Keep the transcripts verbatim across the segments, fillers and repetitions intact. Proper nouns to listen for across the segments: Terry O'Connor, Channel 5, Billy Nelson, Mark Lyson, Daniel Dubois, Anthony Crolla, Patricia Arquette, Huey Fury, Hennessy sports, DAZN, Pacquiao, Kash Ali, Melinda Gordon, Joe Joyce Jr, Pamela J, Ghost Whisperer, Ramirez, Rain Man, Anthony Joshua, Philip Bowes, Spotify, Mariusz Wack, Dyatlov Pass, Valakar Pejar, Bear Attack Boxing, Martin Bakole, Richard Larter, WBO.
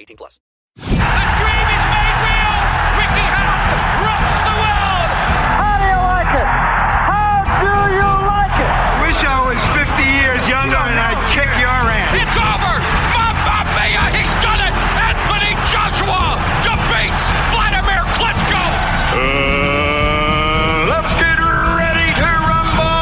eighteen plus. The dream is made real. Ricky Hatton rocks the world. How do you like it? How do you like it? I wish I was fifty years younger and I'd kick your ass. It's over. Mamma mia, he's done it. Anthony Joshua defeats Vladimir Klitschko. Uh, let's get ready to rumble.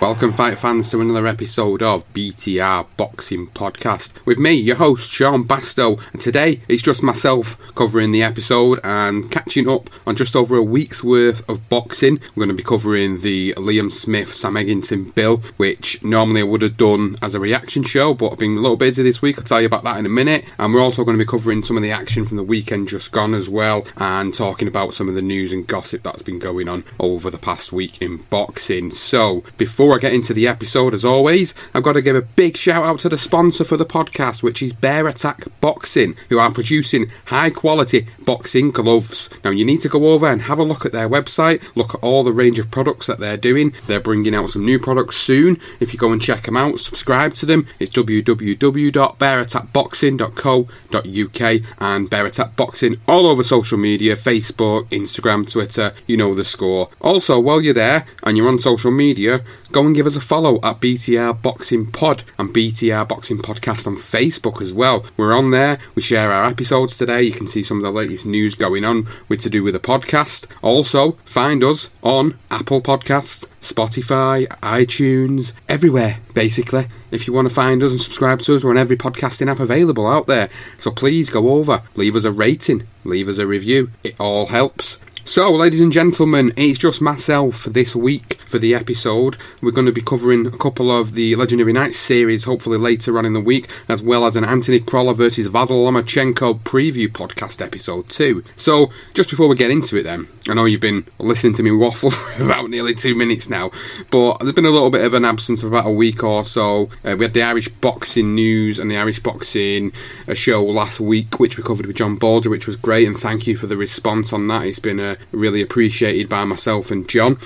Welcome fight fans to another episode of B T R Boxing Podcast with me, your host Sean Bastow, and today it's just myself covering the episode and catching up on just over a week's worth of boxing. We're going to be covering the Liam Smith Sam Eggington bill, which normally I would have done as a reaction show, but I've been a little busy this week. I'll tell you about that in a minute, and we're also going to be covering some of the action from the weekend just gone as well, and talking about some of the news and gossip that's been going on over the past week in boxing. So before Before I get into the episode, as always, I've got to give a big shout out to the sponsor for the podcast, which is Bear Attack Boxing, who are producing high quality boxing gloves. Now you need to go over and have a look at their website, look at all the range of products that they're doing. They're bringing out some new products soon. If you go and check them out, subscribe to them. It's w w w dot bear attack boxing dot co dot u k, and Bear Attack Boxing all over social media, Facebook, Instagram, Twitter, you know the score. Also, while you're there and you're on social media, go Go and give us a follow at B T R Boxing Pod and B T R Boxing Podcast on Facebook as well. We're on there. We share our episodes today. You can see some of the latest news going on with to do with the podcast. Also, find us on Apple Podcasts, Spotify, iTunes, everywhere basically. If you want to find us and subscribe to us, we're on every podcasting app available out there. So please go over, leave us a rating, leave us a review. It all helps. So, ladies and gentlemen, it's just myself this week for the episode. We're going to be covering a couple of the Legendary Nights series, hopefully later on in the week, as well as an Anthony Crolla versus Vasyl Lomachenko preview podcast episode too. So, just before we get into it then, I know you've been listening to me waffle for about nearly two minutes now, but there's been a little bit of an absence for about a week or so. Uh, we had the Irish boxing news and the Irish boxing show last week, which we covered with John Bolger, which was great, and thank you for the response on that. It's been uh, really appreciated by myself and John.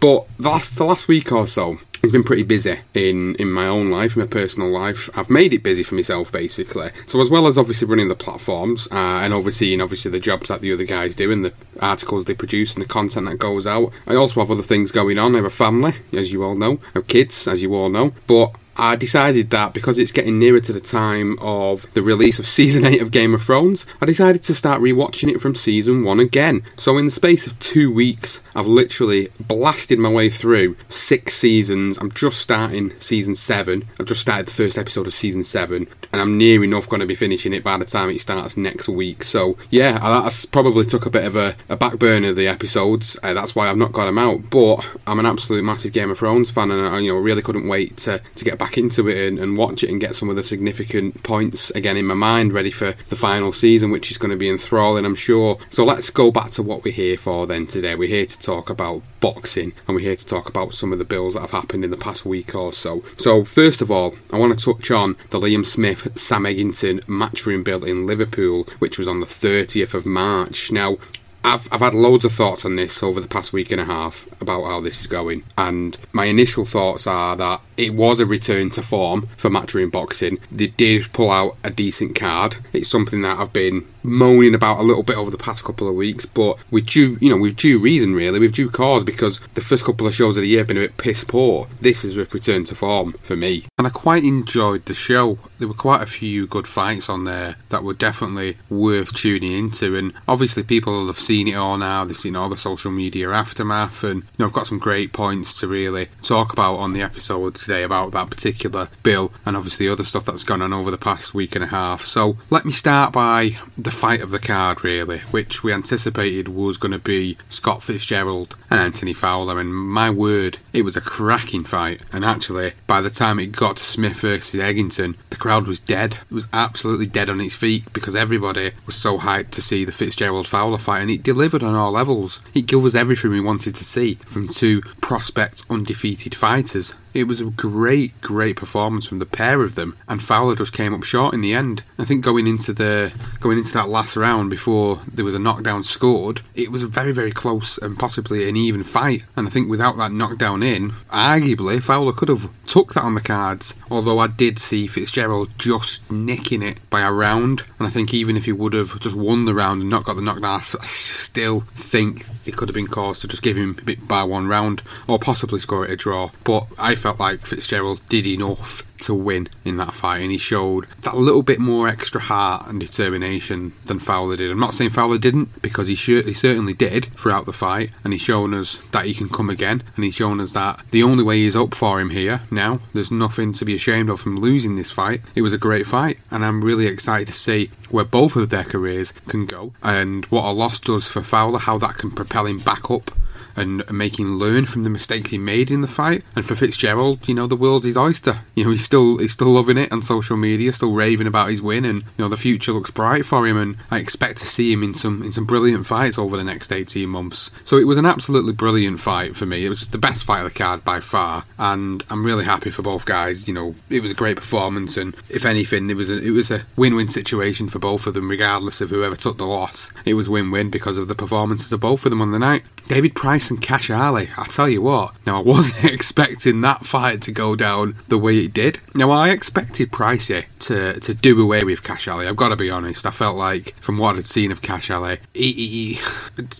But the last, the last week or so, it's been pretty busy in, in my own life, in my personal life. I've made it busy for myself, basically. So as well as obviously running the platforms uh, and overseeing obviously the jobs that the other guys do and the articles they produce and the content that goes out, I also have other things going on. I have a family, as you all know. I have kids, as you all know. But I decided that because it's getting nearer to the time of the release of Season eight of Game of Thrones, I decided to start rewatching it from Season one again. So in the space of two weeks, I've literally blasted my way through six seasons. I'm just starting Season seven. I've just started the first episode of Season seven, and I'm near enough going to be finishing it by the time it starts next week. So yeah, that's probably took a bit of a, a back burner, the episodes. Uh, that's why I've not got them out, but I'm an absolute massive Game of Thrones fan, and I, you know, really couldn't wait to, to get back back into it and, and watch it and get some of the significant points again in my mind, ready for the final season, which is going to be enthralling, I'm sure. So let's go back to what we're here for then today. We're here to talk about boxing, and we're here to talk about some of the bills that have happened in the past week or so. So first of all, I want to touch on the Liam Smith, Sam Eggington matchroom bill in Liverpool, which was on the thirtieth of March. Now, I've I've had loads of thoughts on this over the past week and a half about how this is going, and my initial thoughts are that it was a return to form for matchroom boxing. They did pull out a decent card. It's something that I've been moaning about a little bit over the past couple of weeks, but with due, you know, with due reason really, with due cause, because the first couple of shows of the year have been a bit piss poor. This is a return to form for me, and I quite enjoyed the show. There were quite a few good fights on there that were definitely worth tuning into, and obviously people have seen it all now. They've seen all the social media aftermath, and you know, I've got some great points to really talk about on the episode today about that particular bill, and obviously other stuff that's gone on over the past week and a half. So let me start by the fight of the card really, which we anticipated was going to be Scott Fitzgerald and Anthony Fowler, and my word, it was a cracking fight. And actually by the time it got to Smith versus Eggington, the crowd was dead. It was absolutely dead on its feet, because everybody was so hyped to see the Fitzgerald Fowler fight, and it delivered on all levels. It gave us everything we wanted to see from two prospect undefeated fighters. It was a great, great performance from the pair of them, and Fowler just came up short in the end. I think going into the going into that last round, before there was a knockdown scored, it was a very, very close and possibly an even fight. And I think without that knockdown in, arguably Fowler could have took that on the cards. Although I did see Fitzgerald just nicking it by a round, and I think even if he would have just won the round and not got the knockdown, I still think it could have been caused to just give him a bit by one round, or possibly score it a draw. But I felt like Fitzgerald did enough to win in that fight, and he showed that little bit more extra heart and determination than Fowler did. I'm not saying Fowler didn't, because he, sure, he certainly did throughout the fight, and he's shown us that he can come again, and he's shown us that the only way is up for him here now. There's nothing to be ashamed of from losing this fight. It was a great fight, and I'm really excited to see where both of their careers can go, and what a loss does for Fowler, how that can propel him back up and making learn from the mistakes he made in the fight. And for Fitzgerald, you know, the world's his oyster. You know, he's still he's still loving it on social media, still raving about his win, and you know, the future looks bright for him, and I expect to see him in some in some brilliant fights over the next eighteen months. So it was an absolutely brilliant fight for me. It was just the best fight of the card by far, and I'm really happy for both guys. You know, it was a great performance, and if anything, it was a, it was a win-win situation for both of them, regardless of whoever took the loss. It was win-win because of the performances of both of them on the night. David Price and Kash Ali, I tell you what, now I wasn't expecting that fight to go down the way it did. Now I expected Pricey to, to do away with Kash Ali, I've got to be honest. I felt like from what I'd seen of Kash Ali, he, he, he,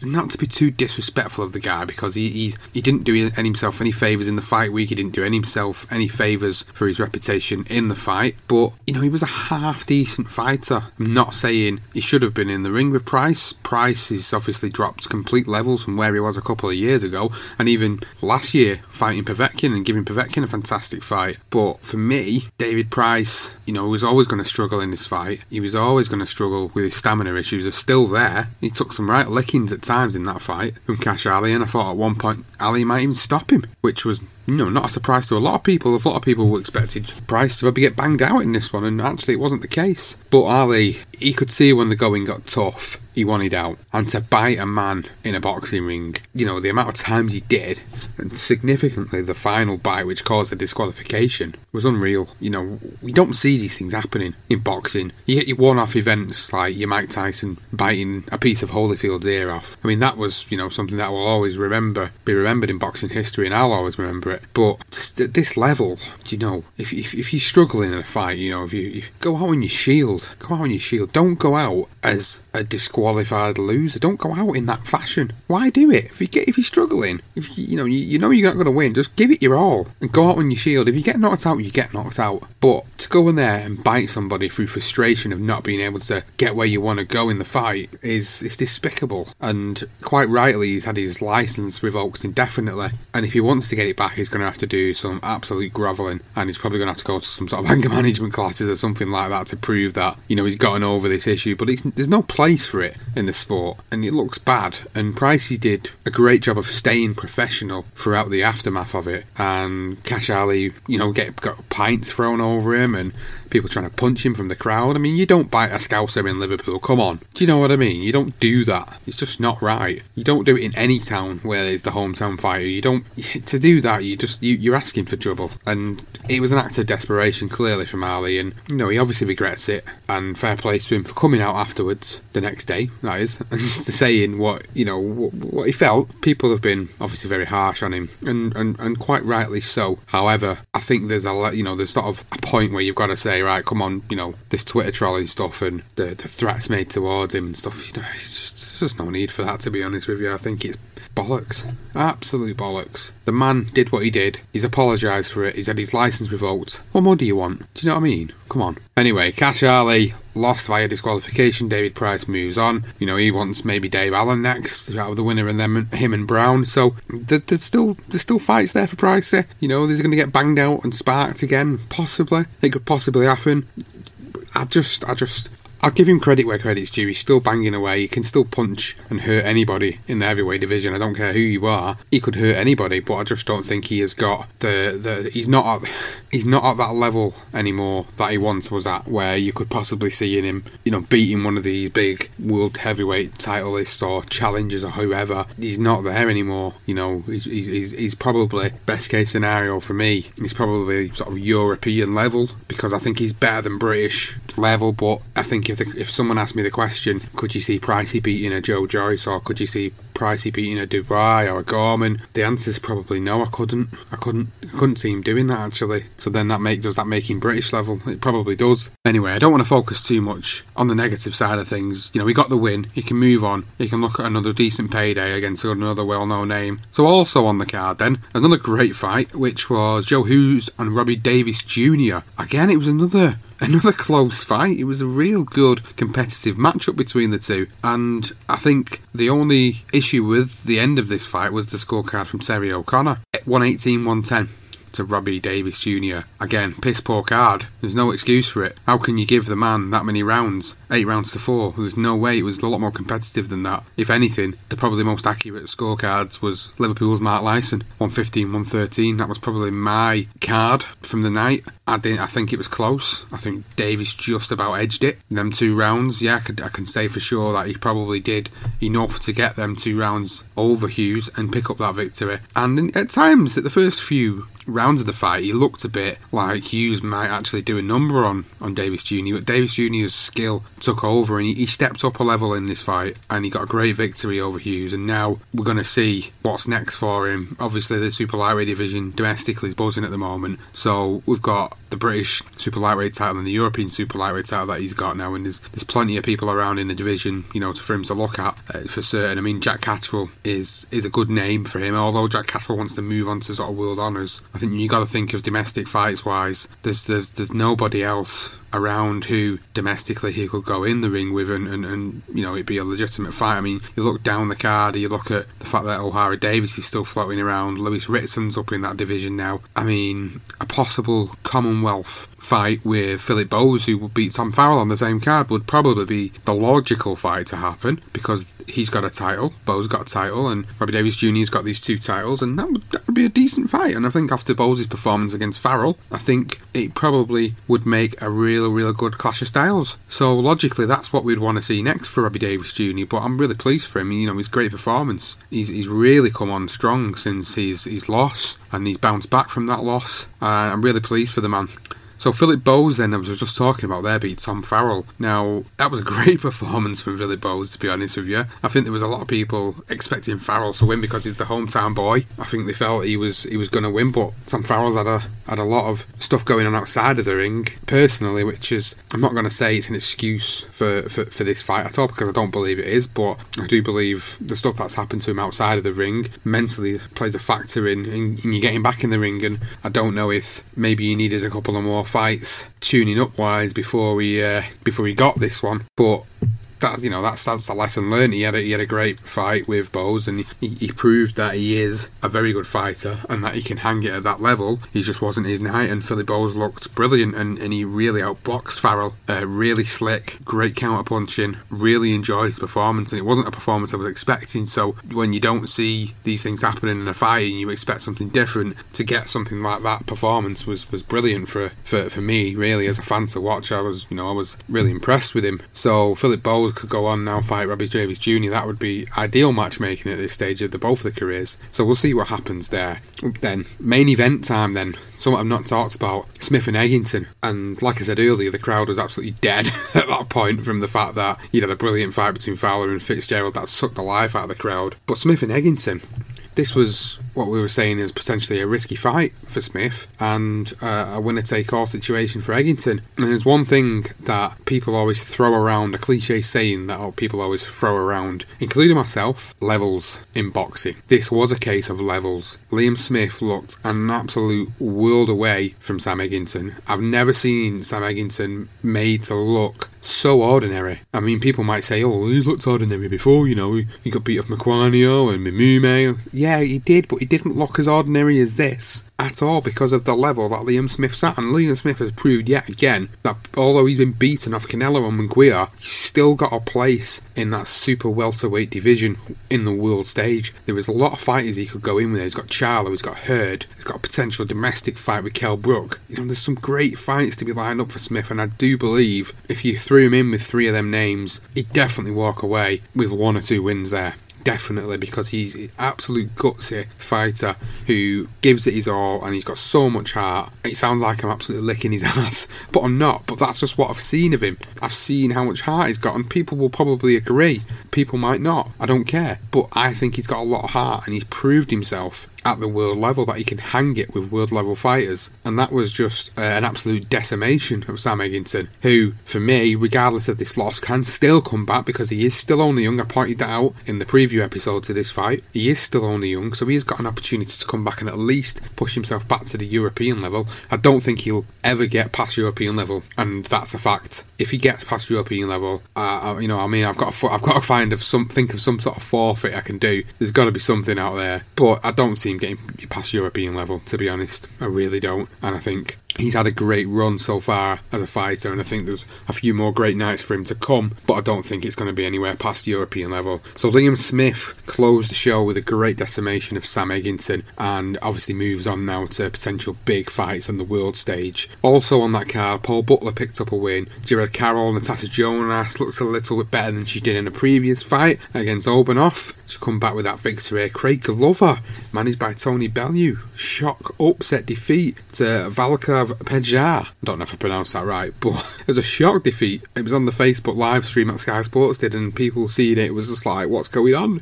not to be too disrespectful of the guy, because he, he he didn't do himself any favours in the fight week, he didn't do himself any favours for his reputation in the fight, but you know, he was a half decent fighter. I'm not saying he should have been in the ring with Price. Price has obviously dropped complete levels from where he was a couple of years ago, and even last year fighting Povetkin and giving Povetkin a fantastic fight. But for me, David Price, you know, was always going to struggle in this fight. He was always going to struggle with his stamina issues. Are still there. He took some right lickings at times in that fight from Kash Ali, and I thought at one point Ali might even stop him, which was, you know, not a surprise to a lot of people. A lot of people were expected Price to probably get banged out in this one, and actually it wasn't the case. But Ali, he could see when the going got tough, he wanted out. And to bite a man in a boxing ring, you know, the amount of times he did, and significantly the final bite which caused the disqualification, was unreal. You know, we don't see these things happening in boxing. You get your one-off events like your Mike Tyson biting a piece of Holyfield's ear off. I mean, that was, you know, something that will always remember, be remembered in boxing history, and I'll always remember it. But just at this level, you know, if, if if you're struggling in a fight, you know, if you if, go out on your shield, go out on your shield. Don't go out as a disqualified loser. Don't go out in that fashion. Why do it? If you get if you're struggling, if you, you know you, you know you're not going to win, just give it your all and go out on your shield. If you get knocked out, you get knocked out. But to go in there and bite somebody through frustration of not being able to get where you want to go in the fight is is despicable. And quite rightly, he's had his license revoked indefinitely. And if he wants to get it back, he's going to have to do some absolute grovelling, and he's probably going to have to go to some sort of anger management classes or something like that to prove that, you know, he's gotten over this issue. But it's there's no place for it in the sport, and it looks bad. And Pricey did a great job of staying professional throughout the aftermath of it. And Kash Ali, you know, get got pints thrown over him and people trying to punch him from the crowd. I mean, you don't bite a scouser in Liverpool, come on. Do you know what I mean? You don't do that. It's just not right. You don't do it in any town where there's the hometown fighter. You don't, to do that, you just, you, you're asking for trouble. And it was an act of desperation, clearly, from Ali. And, you know, he obviously regrets it. And fair play to him for coming out afterwards, the next day, that is, and just saying what, you know, what, what he felt. People have been, obviously, very harsh on him. And, and, and quite rightly so. However, I think there's a, you know, there's sort of a point where you've got to say, right, come on, you know, this Twitter trolling stuff and the, the threats made towards him and stuff, you know, it's just, there's just no need for that, to be honest with you. I think it's bollocks. Absolute bollocks. The man did what he did. He's apologised for it. He's had his licence revoked. What more do you want? Do you know what I mean? Come on. Anyway, Kash Ali lost via disqualification. David Price moves on. You know, he wants maybe Dave Allen next out of the winner, and then him and Brown. So there's still there's still fights there for Price. You know, he's going to get banged out and sparked again. Possibly, it could possibly happen. I just, I just. I'll give him credit where credit's due. He's still banging away. He can still punch and hurt anybody in the heavyweight division. I don't care who you are. He could hurt anybody, but I just don't think he has got the... the he's not at, he's not at that level anymore that he once was at, where you could possibly see in him, you know, beating one of these big world heavyweight titleists or challengers or whoever. He's not there anymore, you know. He's, he's, he's probably, best case scenario for me, he's probably sort of European level, because I think he's better than British level, but I think If, the, if someone asked me the question, could you see Pricey beating a Joe Joyce, or could you see Pricey beating a Dubois or a Gorman, the answer's probably no. I couldn't I couldn't I couldn't see him doing that, actually. So then that make does that make him British level? It probably does. Anyway, I don't want to focus too much on the negative side of things. You know, he got the win, he can move on, he can look at another decent payday against another well-known name. So also on the card then, another great fight, which was Joe Hughes and Robbie Davies Jr. Again, it was another Another close fight. It was a real good competitive matchup between the two, and I think the only issue with the end of this fight was the scorecard from Terry O'Connor, one eighteen one ten to Robbie Davies Jr. Again, piss poor card. There's no excuse for it. How can you give the man that many rounds? eight rounds to four. There's no way. It was a lot more competitive than that. If anything, the probably most accurate scorecards was Liverpool's Mark Lyson, one fifteen one thirteen. That was probably my card from the night. I didn't. I think it was close. I think Davies just about edged it. Them two rounds, yeah, I, could, I can say for sure that he probably did enough to get them two rounds over Hughes and pick up that victory. And in, at times, at the first few rounds of the fight, he looked a bit like Hughes might actually do a number on, on Davies Junior But Davies Junior's skill took over, and he, he stepped up a level in this fight, and he got a great victory over Hughes. And now we're going to see what's next for him. Obviously, the super lightweight division domestically is buzzing at the moment, so we've got the British super lightweight title and the European super lightweight title that he's got now, and there's there's plenty of people around in the division, you know, for him to look at uh, for certain. I mean, Jack Catterall is is a good name for him, although Jack Catterall wants to move on to sort of world honours. I think you got to think of domestic fights wise, there's there's there's nobody else around who domestically he could go in the ring with and, and, and you know, it'd be a legitimate fight. I mean, you look down the card, you look at the fact that O'Hara Davis is still floating around, Lewis Ritson's up in that division now. I mean, a possible Commonwealth fight with Philip Bowes, who would beat Tom Farrell on the same card, would probably be the logical fight to happen, because he's got a title, Bowes got a title, and Robbie Davies Junior's got these two titles, and that would, that would be a decent fight. And I think after Bowes' performance against Farrell, I think it probably would make a real, real good clash of styles. So logically, that's what we'd want to see next for Robbie Davies Junior But I'm really pleased for him. You know, his great performance. He's he's really come on strong since his his loss, and he's bounced back from that loss. Uh, I'm really pleased for the man. So Philip Bowes then, I was just talking about there, beat Tom Farrell. Now, that was a great performance from Philip Bowes, to be honest with you. I think there was a lot of people expecting Farrell to win because he's the hometown boy. I think they felt he was he was going to win, but Tom Farrell's had a, had a lot of stuff going on outside of the ring, personally, which is, I'm not going to say it's an excuse for, for, for this fight at all, because I don't believe it is, but I do believe the stuff that's happened to him outside of the ring mentally plays a factor in, in, in you getting back in the ring, and I don't know if maybe he needed a couple of more fights tuning up wise before we uh, before we got this one, but that, you know, that's that's the lesson learned. He had a, he had a great fight with Bowes, and he, he proved that he is a very good fighter and that he can hang it at that level. He just wasn't his night, and Philip Bowes looked brilliant, and, and he really outboxed Farrell. Uh, really slick, great counter punching. Really enjoyed his performance, and it wasn't a performance I was expecting. So when you don't see these things happening in a fight and you expect something different, to get something like that performance was, was brilliant for, for for me, really, as a fan to watch. I was, you know, I was really impressed with him. So Philip Bowes could go on now, fight Robbie Davies Junior That would be ideal matchmaking at this stage of the both of the careers. So we'll see what happens there. Then main event time. Then something I've not talked about: Smith and Eggington. And like I said earlier, the crowd was absolutely dead at that point from the fact that you'd had a brilliant fight between Fowler and Fitzgerald that sucked the life out of the crowd. But Smith and Eggington, this was what we were saying is potentially a risky fight for Smith and uh, a winner-take-all situation for Eggington. And there's one thing that people always throw around, a cliche saying that people always throw around, including myself: levels in boxing. This was a case of levels. Liam Smith looked an absolute world away from Sam Eggington. I've never seen Sam Eggington made to look so ordinary. I mean, people might say, oh, he looked ordinary before, you know, he got beat off Maquinio and Mimume. Yeah, he did, but he didn't look as ordinary as this at all because of the level that Liam Smith's at. And Liam Smith has proved yet again that although he's been beaten off Canelo and Munguia, he's still got a place in that super welterweight division in the world stage. There is a lot of fighters he could go in with. He's got Charlo, he's got Hurd, he's got a potential domestic fight with Kell Brook. You know, there's some great fights to be lined up for Smith, and I do believe if you threw him in with three of them names, he'd definitely walk away with one or two wins there. Definitely, because he's an absolute gutsy fighter who gives it his all, and he's got so much heart. It sounds like I'm absolutely licking his ass, but I'm not. But that's just what I've seen of him. I've seen how much heart he's got, and people will probably agree. People might not. I don't care. But I think he's got a lot of heart, and he's proved himself at the world level that he can hang it with world level fighters. And that was just uh, an absolute decimation of Sam Eggington, who for me, regardless of this loss, can still come back because he is still only young. I pointed that out in the preview episode to this fight. He is still only young, so he's got an opportunity to come back and at least push himself back to the European level. I don't think he'll ever get past European level, and that's a fact. If he gets past European level, uh, you know, I mean, I've got to, I've got to find of some think of some sort of forfeit I can do. There's got to be something out there, but I don't see him getting past European level, to be honest. I really don't. And I think he's had a great run so far as a fighter, and I think there's a few more great nights for him to come, but I don't think it's going to be anywhere past the European level. So Liam Smith closed the show with a great decimation of Sam Eggington, and obviously moves on now to potential big fights on the world stage. Also on that card, Paul Butler picked up a win. Jared Carroll, Natasha Jonas looks a little bit better than she did in a previous fight against Obanoff. She's come back with that victory. Craig Glover, managed by Tony Bellew, shock upset defeat to Valakar Pejar. I don't know if I pronounced that right, but it was a shock defeat. It was on the Facebook live stream at Sky Sports did, and people seeing it was just like, what's going on?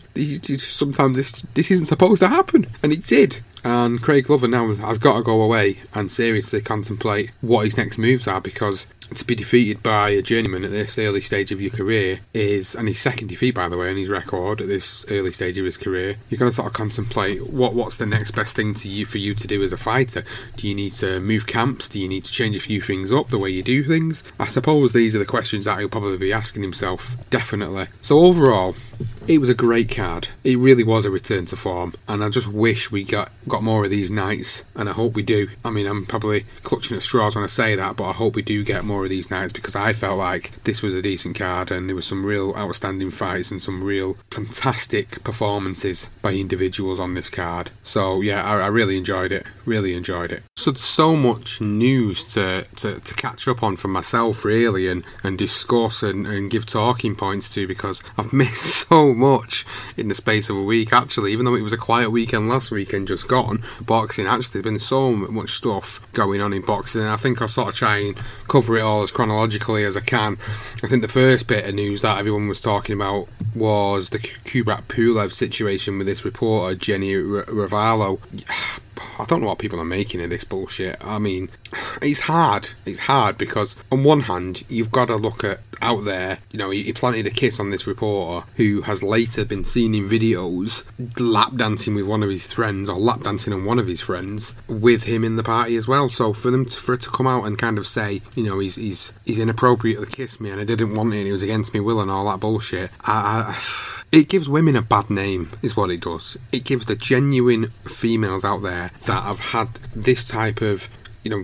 Sometimes this this isn't supposed to happen, and it did. And Craig Glover now has got to go away and seriously contemplate what his next moves are, because to be defeated by a journeyman at this early stage of your career is, and his second defeat by the way and his record at this early stage of his career, you've got to sort of contemplate what, what's the next best thing to you for you to do as a fighter. Do you need to move camps? Do you need to change a few things up the way you do things? I suppose these are the questions that he'll probably be asking himself, definitely. So overall, it was a great card. It really was a return to form, and I just wish we got, got more of these nights, and I hope we do. I mean, I'm probably clutching at straws when I say that, but I hope we do get more of these nights, because I felt like this was a decent card, and there were some real outstanding fights and some real fantastic performances by individuals on this card. So yeah, I, I really enjoyed it. Really enjoyed it. So there's so much news to, to, to catch up on for myself really, and, and discuss and, and give talking points to, because I've missed so much in the space of a week actually. Even though it was a quiet weekend last weekend just gone, boxing actually, there's been so much stuff going on in boxing, and I think I'll sort of try and cover it all as chronologically as I can. I think the first bit of news that everyone was talking about was the Kubrat Pulev situation with this reporter Jenny R- Ravallo. I don't know what people are making of this bullshit. I mean, it's hard. It's hard because on one hand, you've got to look at out there, you know, he planted a kiss on this reporter who has later been seen in videos lap dancing with one of his friends or lap dancing on one of his friends with him in the party as well. So for them to, for it to come out and kind of say, you know, he's he's he's inappropriately kissed me and I didn't want it and it was against me will and all that bullshit, I, I, it gives women a bad name is what it does. It gives the genuine females out there that have had this type of, you know,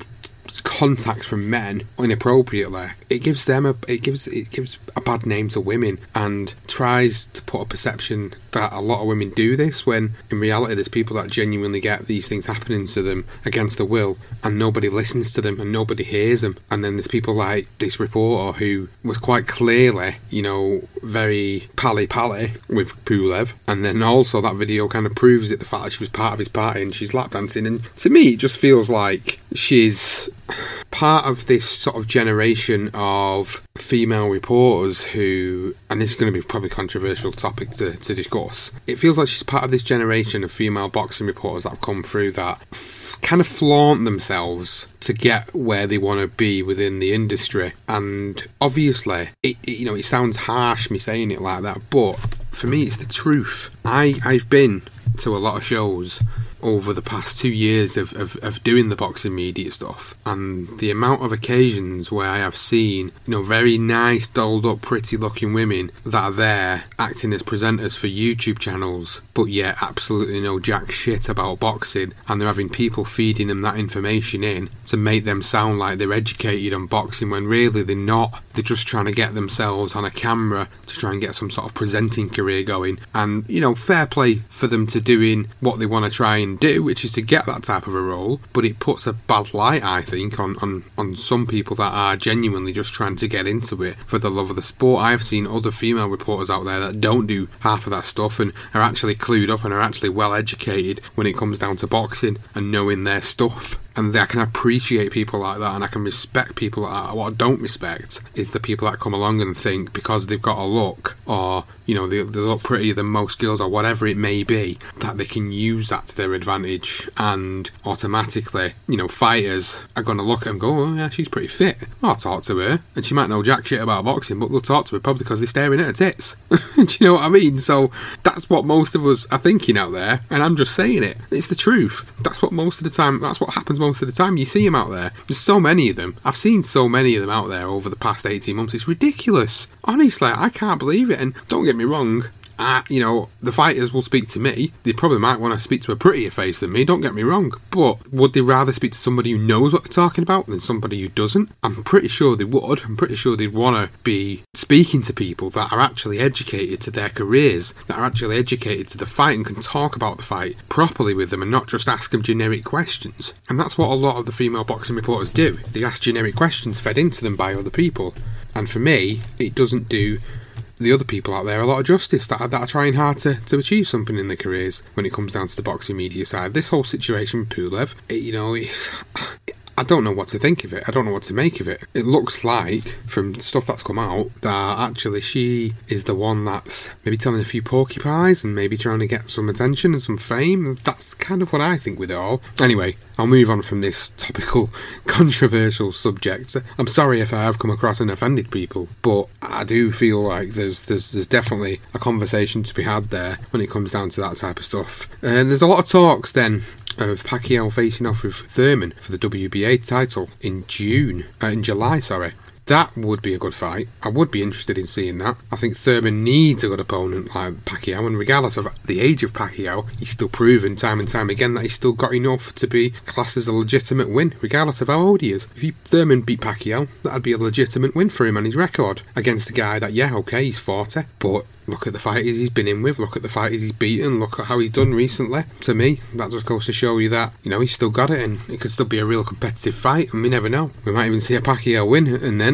contact from men inappropriately, it gives them a it gives it gives a bad name to women and tries to put a perception that a lot of women do this, when in reality there's people that genuinely get these things happening to them against their will and nobody listens to them and nobody hears them. And then there's people like this reporter who was quite clearly, you know, very pally pally with Pulev, and then also that video kind of proves it, the fact that she was part of his party and she's lap dancing. And to me it just feels like she's part of this sort of generation of female reporters who, and this is going to be probably a controversial topic to, to discuss, it feels like she's part of this generation of female boxing reporters that have come through that f- kind of flaunt themselves to get where they want to be within the industry. And obviously, it, it, you know, it sounds harsh me saying it like that, but for me it's the truth. I, I've been to a lot of shows over the past two years of, of, of doing the boxing media stuff, and the amount of occasions where I have seen, you know, very nice, dolled up, pretty looking women that are there acting as presenters for YouTube channels, but yeah, absolutely know jack shit about boxing, and they're having people feeding them that information in to make them sound like they're educated on boxing when really they're not. They're just trying to get themselves on a camera to try and get some sort of presenting career going. And, you know, fair play for them to doing what they want to try and do, which is to get that type of a role, but it puts a bad light, I think, on, on, on some people that are genuinely just trying to get into it for the love of the sport. I've seen other female reporters out there that don't do half of that stuff and are actually clued up and are actually well educated when it comes down to boxing and knowing their stuff. And I can appreciate people like that, and I can respect people like that. What I don't respect is the people that come along and think because they've got a look, or, you know, they, they look prettier than most girls or whatever it may be, that they can use that to their advantage, and automatically, you know, fighters are going to look at them and go, oh yeah, she's pretty fit, I'll talk to her, and she might know jack shit about boxing, but they'll talk to her probably because they're staring at her tits. Do you know what I mean? So that's what most of us are thinking out there, and I'm just saying it, it's the truth. That's what most of the time, that's what happens most of the time. You see them out there, there's so many of them. I've seen so many of them out there over the past eighteen months, it's ridiculous. Honestly, I can't believe it. And don't get me wrong, I, you know, the fighters will speak to me. They probably might want to speak to a prettier face than me, don't get me wrong, but would they rather speak to somebody who knows what they're talking about than somebody who doesn't? I'm pretty sure they would. I'm pretty sure they'd want to be speaking to people that are actually educated to their careers, that are actually educated to the fight and can talk about the fight properly with them and not just ask them generic questions. And that's what a lot of the female boxing reporters do. They ask generic questions fed into them by other people. And for me, it doesn't do the other people out there a lot of justice that are, that are trying hard to, to achieve something in their careers when it comes down to the boxing media side. This whole situation with Pulev, it, you know, it, I don't know what to think of it. I don't know what to make of it. It looks like, from stuff that's come out, that actually she is the one that's maybe telling a few porcupines and maybe trying to get some attention and some fame. That's kind of what I think with it all. Anyway, I'll move on from this topical, controversial subject. I'm sorry if I have come across and offended people, but I do feel like there's there's, there's definitely a conversation to be had there when it comes down to that type of stuff. And there's a lot of talks then of Pacquiao facing off with Thurman for the W B A title in June, uh, in July, sorry. That would be a good fight. I would be interested in seeing that. I think Thurman needs a good opponent like Pacquiao, and regardless of the age of Pacquiao, he's still proven time and time again that he's still got enough to be classed as a legitimate win, regardless of how old he is. If he, Thurman beat Pacquiao, that'd be a legitimate win for him and his record against a guy that, yeah, okay, he's forty, but look at the fighters he's been in with, look at the fighters he's beaten, look at how he's done recently. To me, that just goes to show you that, you know, he's still got it, and it could still be a real competitive fight, and we never know. We might even see a Pacquiao win, and then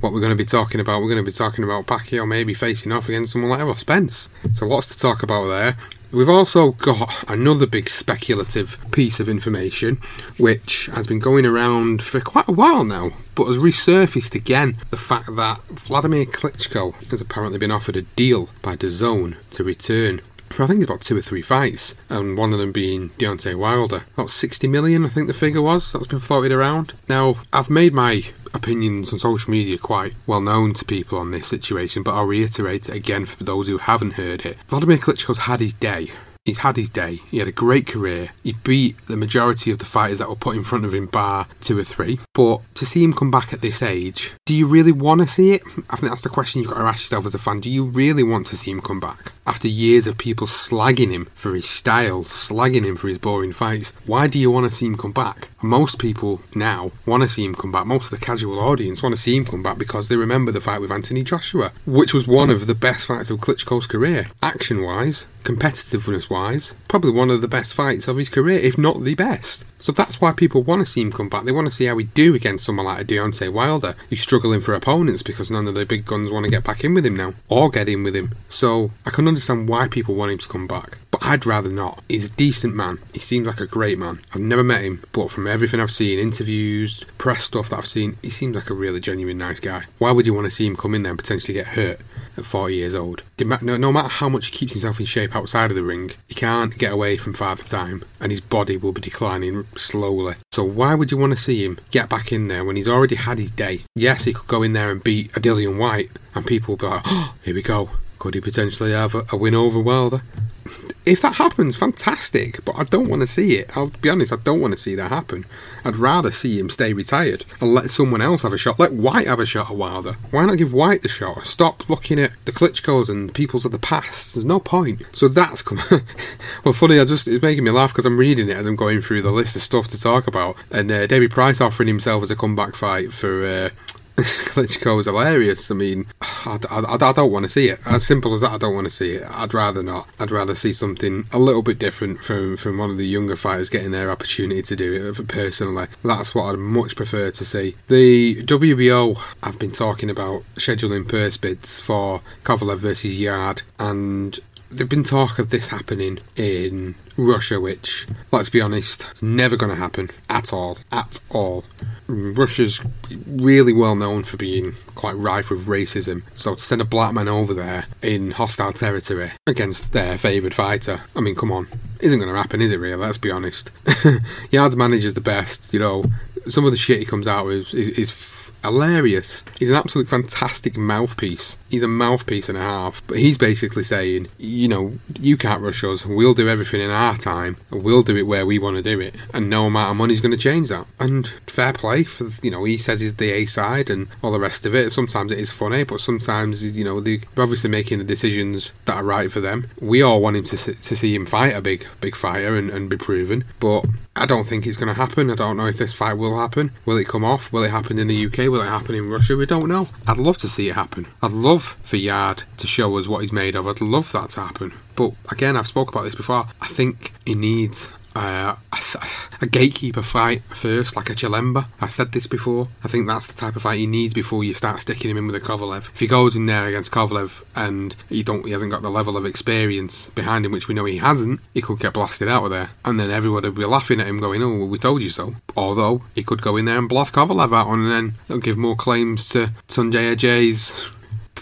what we're going to be talking about, we're going to be talking about Pacquiao maybe facing off against someone like Errol Spence. So lots to talk about there. We've also got another big speculative piece of information which has been going around for quite a while now, but has resurfaced again. The fact that Vladimir Klitschko has apparently been offered a deal by D A Z N to return for I think about two or three fights, and one of them being Deontay Wilder. About sixty million, I think the figure was, that's been floated around. Now, I've made my opinions on social media quite well known to people on this situation, but I'll reiterate it again for those who haven't heard it. Vladimir Klitschko's had his day. He's had his day. He had a great career. He beat the majority of the fighters that were put in front of him, bar two or three. But to see him come back at this age, do you really want to see it? I think that's the question you've got to ask yourself as a fan. Do you really want to see him come back? After years of people slagging him for his style, slagging him for his boring fights, why do you want to see him come back? Most people now want to see him come back. Most of the casual audience want to see him come back because they remember the fight with Anthony Joshua, which was one of the best fights of Klitschko's career. Action-wise, competitiveness-wise, probably one of the best fights of his career, if not the best. So that's why people want to see him come back. They want to see how he do against someone like a Deontay Wilder, who's struggling for opponents because none of the big guns want to get back in with him now, or get in with him. So I can understand why people want him to come back, but I'd rather not. He's a decent man. He seems like a great man. I've never met him, but from everything I've seen, interviews, press stuff that I've seen, he seems like a really genuine nice guy. Why would you want to see him come in there and potentially get hurt at forty years old? No matter how much he keeps himself in shape outside of the ring, he can't get away from father time, and his body will be declining slowly. So why would you want to see him get back in there when he's already had his day? Yes, he could go in there and beat a Dillian Whyte, and people will be like, oh, here we go. Could he potentially have a, a win over Wilder? If that happens, fantastic, but I don't want to see it. I'll be honest, I don't want to see that happen. I'd rather see him stay retired and let someone else have a shot. Let White have a shot at Wilder. Why not give White the shot? Stop looking at the Klitschkos and peoples of the past. There's no point. So that's come. Well, funny, I just it's making me laugh because I'm reading it as I'm going through the list of stuff to talk about, and uh, David Price offering himself as a comeback fight for Uh, Klitschko was hilarious. I mean, I, I, I don't want to see it. As simple as that, I don't want to see it. I'd rather not. I'd rather see something a little bit different from, from one of the younger fighters getting their opportunity to do it, personally. That's what I'd much prefer to see. The W B O, I've been talking about scheduling purse bids for Kovalev versus Yard, and there've been talk of this happening in Russia, which, let's be honest, it's never going to happen at all. At all. Russia's really well known for being quite rife with racism, so to send a black man over there in hostile territory against their favoured fighter, I mean, come on, isn't going to happen, is it really? Let's be honest. Yard's manager's the best, you know. Some of the shit he comes out with is, is hilarious. He's an absolute fantastic mouthpiece. He's a mouthpiece and a half, but he's basically saying, you know, you can't rush us, we'll do everything in our time, we'll do it where we want to do it, and no amount of money's going to change that. And fair play for, you know, he says he's the A side and all the rest of it. Sometimes it is funny, but sometimes, you know, they're obviously making the decisions that are right for them. We all want him to see, to see him fight a big big fighter and, and be proven, but I don't think it's going to happen. I don't know if this fight will happen. Will it come off? Will it happen in the U K? Will it happen in Russia? We don't know. I'd love to see it happen. I'd love for Yard to show us what he's made of. I'd love that to happen. But again, I've spoken about this before. I think he needs Uh, a, a gatekeeper fight first, like a Chilemba. I've said this before. I think that's the type of fight he needs before you start sticking him in with a Kovalev. If he goes in there against Kovalev and he don't, he hasn't got the level of experience behind him, which we know he hasn't, he could get blasted out of there, and then everybody would be laughing at him going, oh, well, we told you so. Although he could go in there and blast Kovalev out on, and then it'll give more claims to Sanjay Ajay's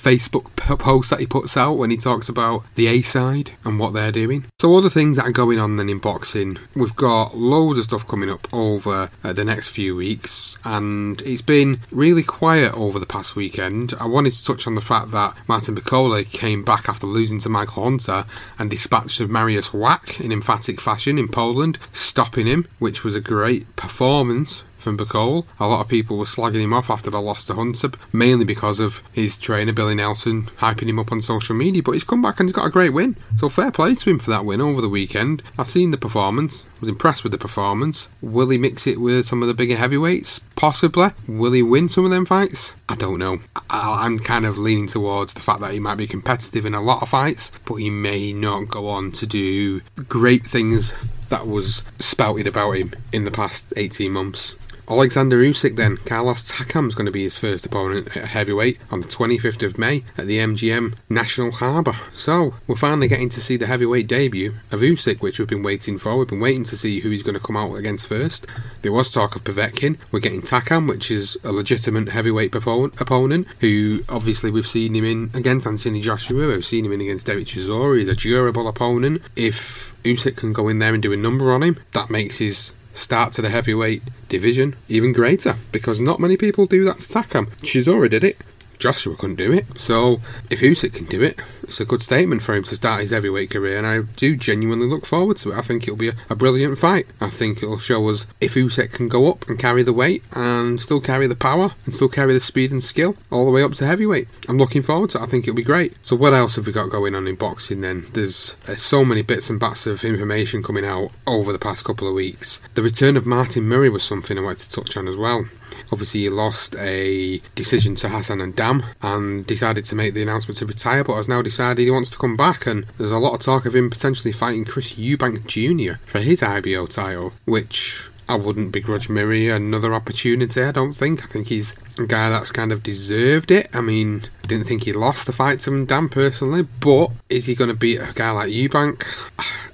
Facebook post that he puts out when he talks about the A side and what they're doing. So other things that are going on then in boxing, we've got loads of stuff coming up over uh, the next few weeks, and it's been really quiet over the past weekend. I wanted to touch on the fact that Martin Bacoli came back after losing to Michael Hunter and dispatched of Mariusz Wack in emphatic fashion in Poland, stopping him, which was a great performance from Bacol. A lot of people were slagging him off after the loss to Hunter, mainly because of his trainer Billy Nelson hyping him up on social media, but he's come back and he's got a great win, so fair play to him for that win over the weekend. I've seen the performance, was impressed with the performance. Will he mix it with some of the bigger heavyweights? Possibly. Will he win some of them fights? I don't know. I, I'm kind of leaning towards the fact that he might be competitive in a lot of fights, but he may not go on to do great things that was spouted about him in the past eighteen months. Alexander Usyk then, Carlos Takam is going to be his first opponent at heavyweight on the twenty-fifth of May at the M G M National Harbour. So, we're finally getting to see the heavyweight debut of Usyk, which we've been waiting for. We've been waiting to see who he's going to come out against first. There was talk of Povetkin. We're getting Takam, which is a legitimate heavyweight opponent, opponent who obviously we've seen him in against Anthony Joshua. We've seen him in against Derek Chisora. He's a durable opponent. If Usyk can go in there and do a number on him, that makes his start to the heavyweight division even greater, because not many people do that to Takam. Chisora did it, Joshua couldn't do it. So if Usyk can do it, it's a good statement for him to start his heavyweight career, and I do genuinely look forward to it. I think it'll be a, a brilliant fight. I think it'll show us if Usyk can go up and carry the weight and still carry the power and still carry the speed and skill all the way up to heavyweight. I'm looking forward to it. I think it'll be great. So what else have we got going on in boxing then? There's, there's so many bits and bats of information coming out over the past couple of weeks. The return of Martin Murray was something I wanted to touch on as well. Obviously, he lost a decision to Hassan and Dam and decided to make the announcement to retire, but has now decided he wants to come back, and there's a lot of talk of him potentially fighting Chris Eubank Junior for his I B O title, which I wouldn't begrudge Murray another opportunity, I don't think. I think he's a guy that's kind of deserved it. I mean, I didn't think he lost the fight to Dam personally, but is he going to beat a guy like Eubank?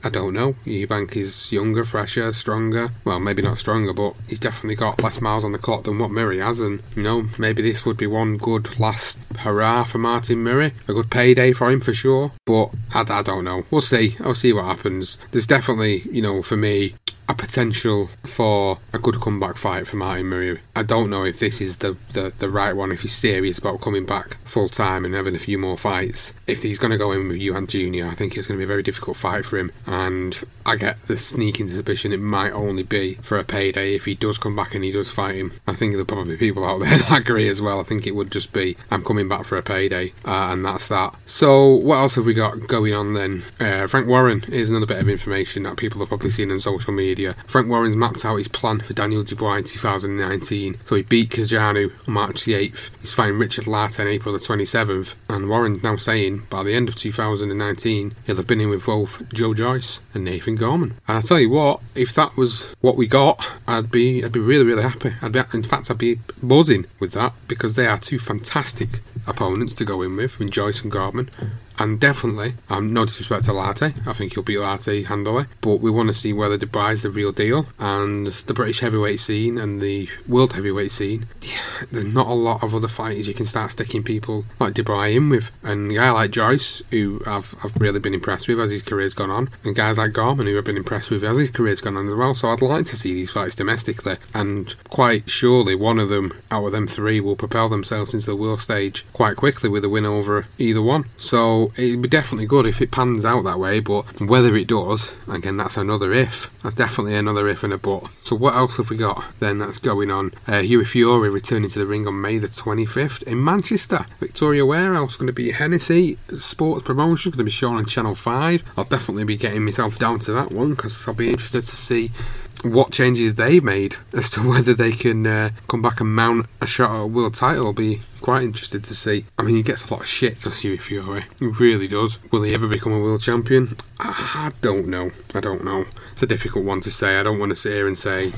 I don't know. Eubank is younger, fresher, stronger. Well, maybe not stronger, but he's definitely got less miles on the clock than what Murray has. And, you know, maybe this would be one good last hurrah for Martin Murray. A good payday for him for sure. But I, I don't know. We'll see. I'll see what happens. There's definitely, you know, for me, a potential for a good comeback fight for Martin Murray. I don't know if this is the, the, the right one, if he's serious about coming back full time and having a few more fights. If he's going to go in with Eubank Junior, I think it's going to be a very difficult fight for him, and I get the sneaking suspicion it might only be for a payday if he does come back and he does fight him. I think there'll probably be people out there that agree as well. I think it would just be, I'm coming back for a payday, uh, and that's that. So what else have we got going on then? Uh, Frank Warren is another bit of information that people have probably seen on social media. Frank Warren's mapped out his plan for Daniel Dubois in two thousand nineteen. So he beat Kajanu on March the eighth. He's fighting Richard Larter on April the twenty-seventh. And Warren's now saying by the end of two thousand nineteen, he'll have been in with both Joe Joyce and Nathan Gorman. And I tell you what, if that was what we got, I'd be I'd be really, really happy. I'd be, in fact, I'd be buzzing with that, because they are two fantastic opponents to go in with, from Joyce and Gorman. And definitely, um, no disrespect to Larty, I think he'll beat Larty handily, but we want to see whether Dubois is the real deal. And the British heavyweight scene and the world heavyweight scene, yeah, there's not a lot of other fighters you can start sticking people like Dubois in with. And a guy like Joyce, who I've, I've really been impressed with as his career's gone on, and guys like Gorman, who I've been impressed with as his career's gone on as well. So I'd like to see these fights domestically, and quite surely one of them, out of them three, will propel themselves into the world stage quite quickly with a win over either one. So it'd be definitely good if it pans out that way, but whether it does, again, that's another if. That's definitely another if and a but. So what else have we got then that's going on? Uh, Huey Fury returning to the ring on May the twenty-fifth in Manchester. Victoria Warehouse going to be Hennessy Sports Promotion, going to be shown on Channel five. I'll definitely be getting myself down to that one, because I'll be interested to see what changes they've made as to whether they can uh, come back and mount a shot at a world title. I'll be quite interested to see. I mean, he gets a lot of shit, does Huey Fury? He really does. Will he ever become a world champion? I don't know. I don't know. It's a difficult one to say. I don't want to sit here and say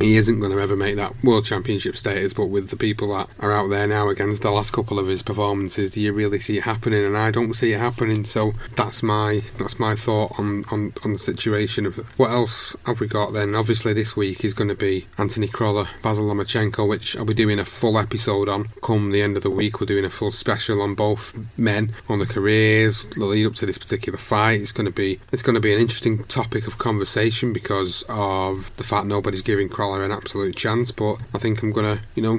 he isn't going to ever make that world championship status, but with the people that are out there now against the last couple of his performances, do you really see it happening? And I don't see it happening, so that's my that's my thought on, on, on the situation. What else have we got then? Obviously this week is going to be Anthony Crolla, Vasyl Lomachenko, which I'll be doing a full episode on come the end of the week. We're doing a full special on both men, on the careers, the lead up to this particular fight. It's going to be it's going to be an interesting topic of conversation because of the fact nobody's giving Crolla an absolute chance, but I think I'm gonna, you know,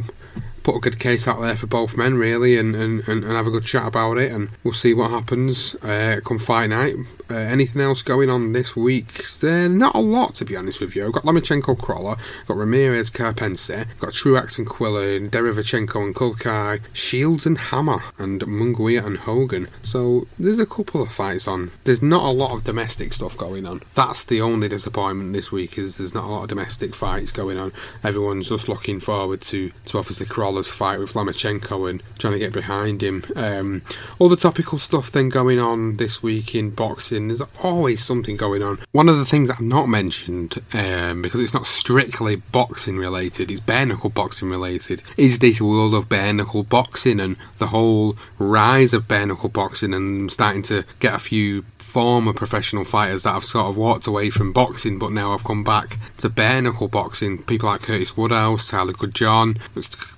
put a good case out there for both men really, and, and, and have a good chat about it, and we'll see what happens uh, come fight night. Uh, anything else going on this week? There, not a lot, to be honest with you. I've got Lomachenko Crolla, got Ramirez Carpense, got Truax and Quillen, Derevichenko and Kulkai, Shields and Hammer, and Munguia and Hogan. So there's a couple of fights on. There's not a lot of domestic stuff going on. That's the only disappointment this week, is there's not a lot of domestic fights going on. Everyone's just looking forward to, to obviously Crolla Fowler's fight with Lomachenko and trying to get behind him. Um, all the topical stuff then going on this week in boxing. There's always something going on. One of the things that I've not mentioned, um, because it's not strictly boxing related, it's bare knuckle boxing related, is this world of bare knuckle boxing and the whole rise of bare knuckle boxing, and starting to get a few former professional fighters that have sort of walked away from boxing but now have come back to bare knuckle boxing. People like Curtis Woodhouse, Tyler Goodjohn,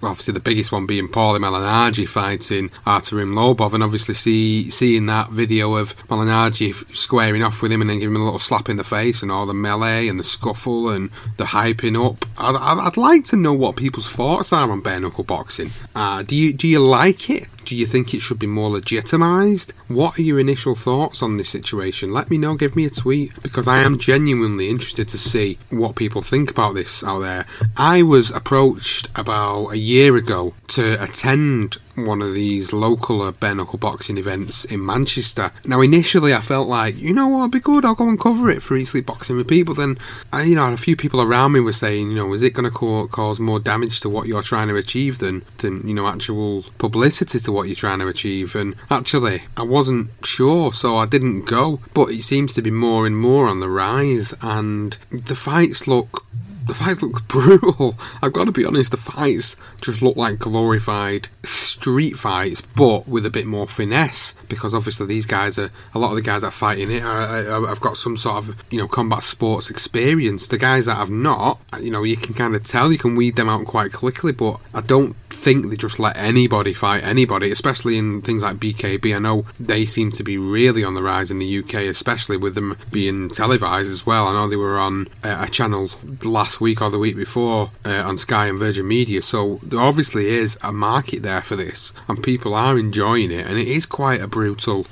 obviously the biggest one being Paulie Malignaggi fighting Arturim Lobov, and obviously see, seeing that video of Malignaggi squaring off with him and then giving him a little slap in the face and all the melee and the scuffle and the hyping up. I'd, I'd like to know what people's thoughts are on bare knuckle boxing. Uh, do you do you like it? Do you think it should be more legitimised? What are your initial thoughts on this situation? Let me know, give me a tweet, because I am genuinely interested to see what people think about this out there. I was approached about a year ago to attend one of these local bare knuckle boxing events in Manchester. Now initially I felt like, you know what, it'll be good, I'll go and cover it for Eastleigh Boxing Repeat, but then I, you know, a few people around me were saying, you know, is it going to co- cause more damage to what you're trying to achieve than, than, you know, actual publicity to what you're trying to achieve? And actually I wasn't sure, so I didn't go, but it seems to be more and more on the rise, and the fights look The fights look brutal. I've got to be honest, the fights just look like glorified street fights, but with a bit more finesse, because obviously these guys are, a lot of the guys that are fighting it are, are, have got some sort of, you know, combat sports experience. The guys that have not, you know, you can kind of tell, you can weed them out quite quickly, but I don't think they just let anybody fight anybody, especially in things like B K B. I know they seem to be really on the rise in the U K, especially with them being televised as well. I know they were on a channel last week or the week before uh, on Sky and Virgin Media, so there obviously is a market there for this, and people are enjoying it, and it is quite a brutal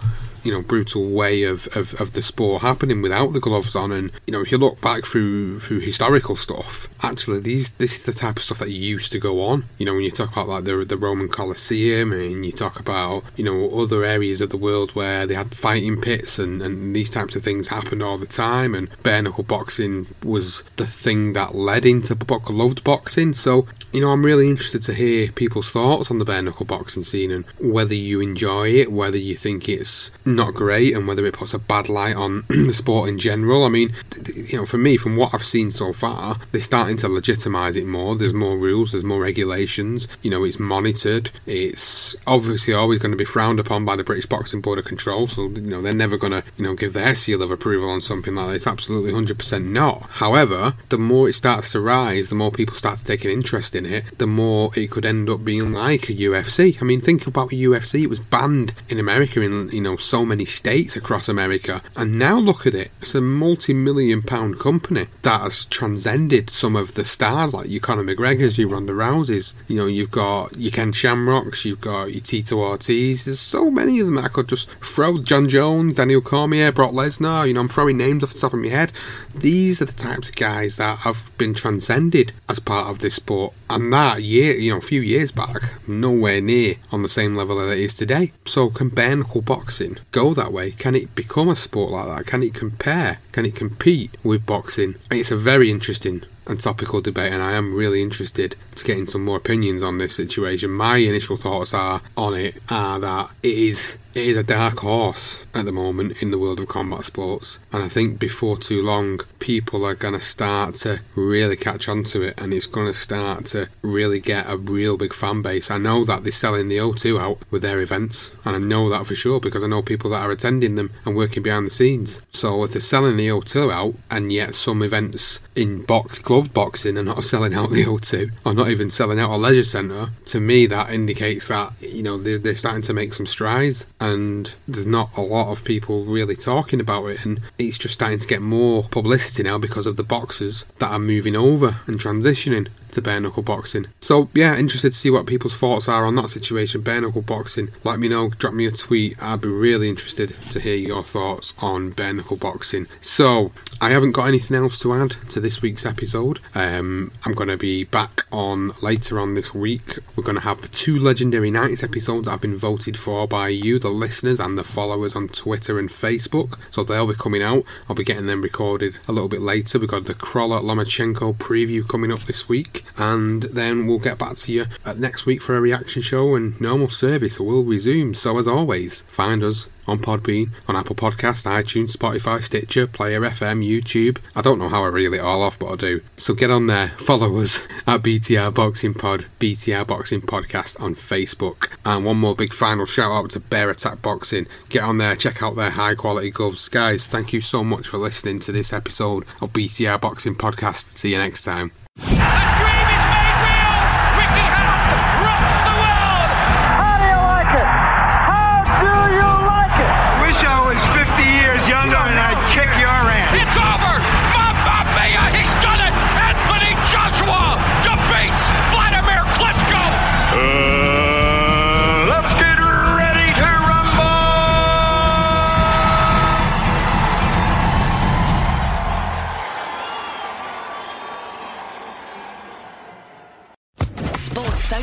you know, brutal way of, of, of the sport happening without the gloves on. And, you know, if you look back through through historical stuff, actually, these this is the type of stuff that used to go on. You know, when you talk about, like, the the Roman Colosseum, and you talk about, you know, other areas of the world where they had fighting pits, and, and these types of things happened all the time, and bare-knuckle boxing was the thing that led into gloved boxing. So, you know, I'm really interested to hear people's thoughts on the bare-knuckle boxing scene, and whether you enjoy it, whether you think it's not great, and whether it puts a bad light on the sport in general. I mean, you know, for me, from what I've seen so far, they're starting to legitimise it more. There's more rules, there's more regulations, you know, it's monitored. It's obviously always going to be frowned upon by the British Boxing Board of Control, so, you know, they're never going to, you know, give their seal of approval on something like that. It's absolutely one hundred percent not. However, the more it starts to rise, the more people start to take an interest in it, the more it could end up being like a U F C. I mean, think about the U F C. It was banned in America in, you know, so many states across America, and now look at it, it's a multi-million pound company that has transcended some of the stars like your Conor McGregor's, your Ronda Rousey's, you know, you've got your Ken Shamrock's, you've got your Tito Ortiz. There's so many of them that I could just throw. John Jones, Daniel Cormier, Brock Lesnar, you know, I'm throwing names off the top of my head. These are the types of guys that have been transcended as part of this sport, and that year, you know, a few years back, nowhere near on the same level that it is today. So can bare knuckle boxing go that way? Can it become a sport like that? Can it compare? Can it compete with boxing? It's a very interesting and topical debate, and I am really interested to get in some more opinions on this situation. My initial thoughts are on it are that it is it is a dark horse at the moment in the world of combat sports, and I think before too long people are going to start to really catch on to it, and it's going to start to really get a real big fan base. I know that they're selling the O two out with their events, and I know that for sure because I know people that are attending them and working behind the scenes. So if they're selling the O two out, and yet some events in box glove boxing are not selling out the O two, or not even selling out a leisure centre, to me that indicates that, you know, they're, they're starting to make some strides, and there's not a lot of people really talking about it, and it's just starting to get more publicity now because of the boxers that are moving over and transitioning to bare knuckle boxing. So yeah, interested to see what people's thoughts are on that situation, bare knuckle boxing. Let me know, drop me a tweet. I'd be really interested to hear your thoughts on bare knuckle boxing. So I haven't got anything else to add to this week's episode. um, I'm going to be back on later on this week. We're going to have the two Legendary Nights episodes that have been voted for by you, the listeners and the followers on Twitter and Facebook, so they'll be coming out. I'll be getting them recorded a little bit later. We've got the Crolla Lomachenko preview coming up this week. week, and then we'll get back to you at next week for a reaction show, and normal service will resume. So as always, find us on Podbean, on Apple Podcasts, iTunes, Spotify, Stitcher, Player F M, YouTube. I don't know how I reel it all off, but I do. So get on there, follow us at B T R Boxing Pod, B T R Boxing Podcast on Facebook. And one more big final shout out to Bear Attack Boxing. Get on there, check out their high quality gloves. Guys, thank you so much for listening to this episode of B T R Boxing Podcast. See you next time.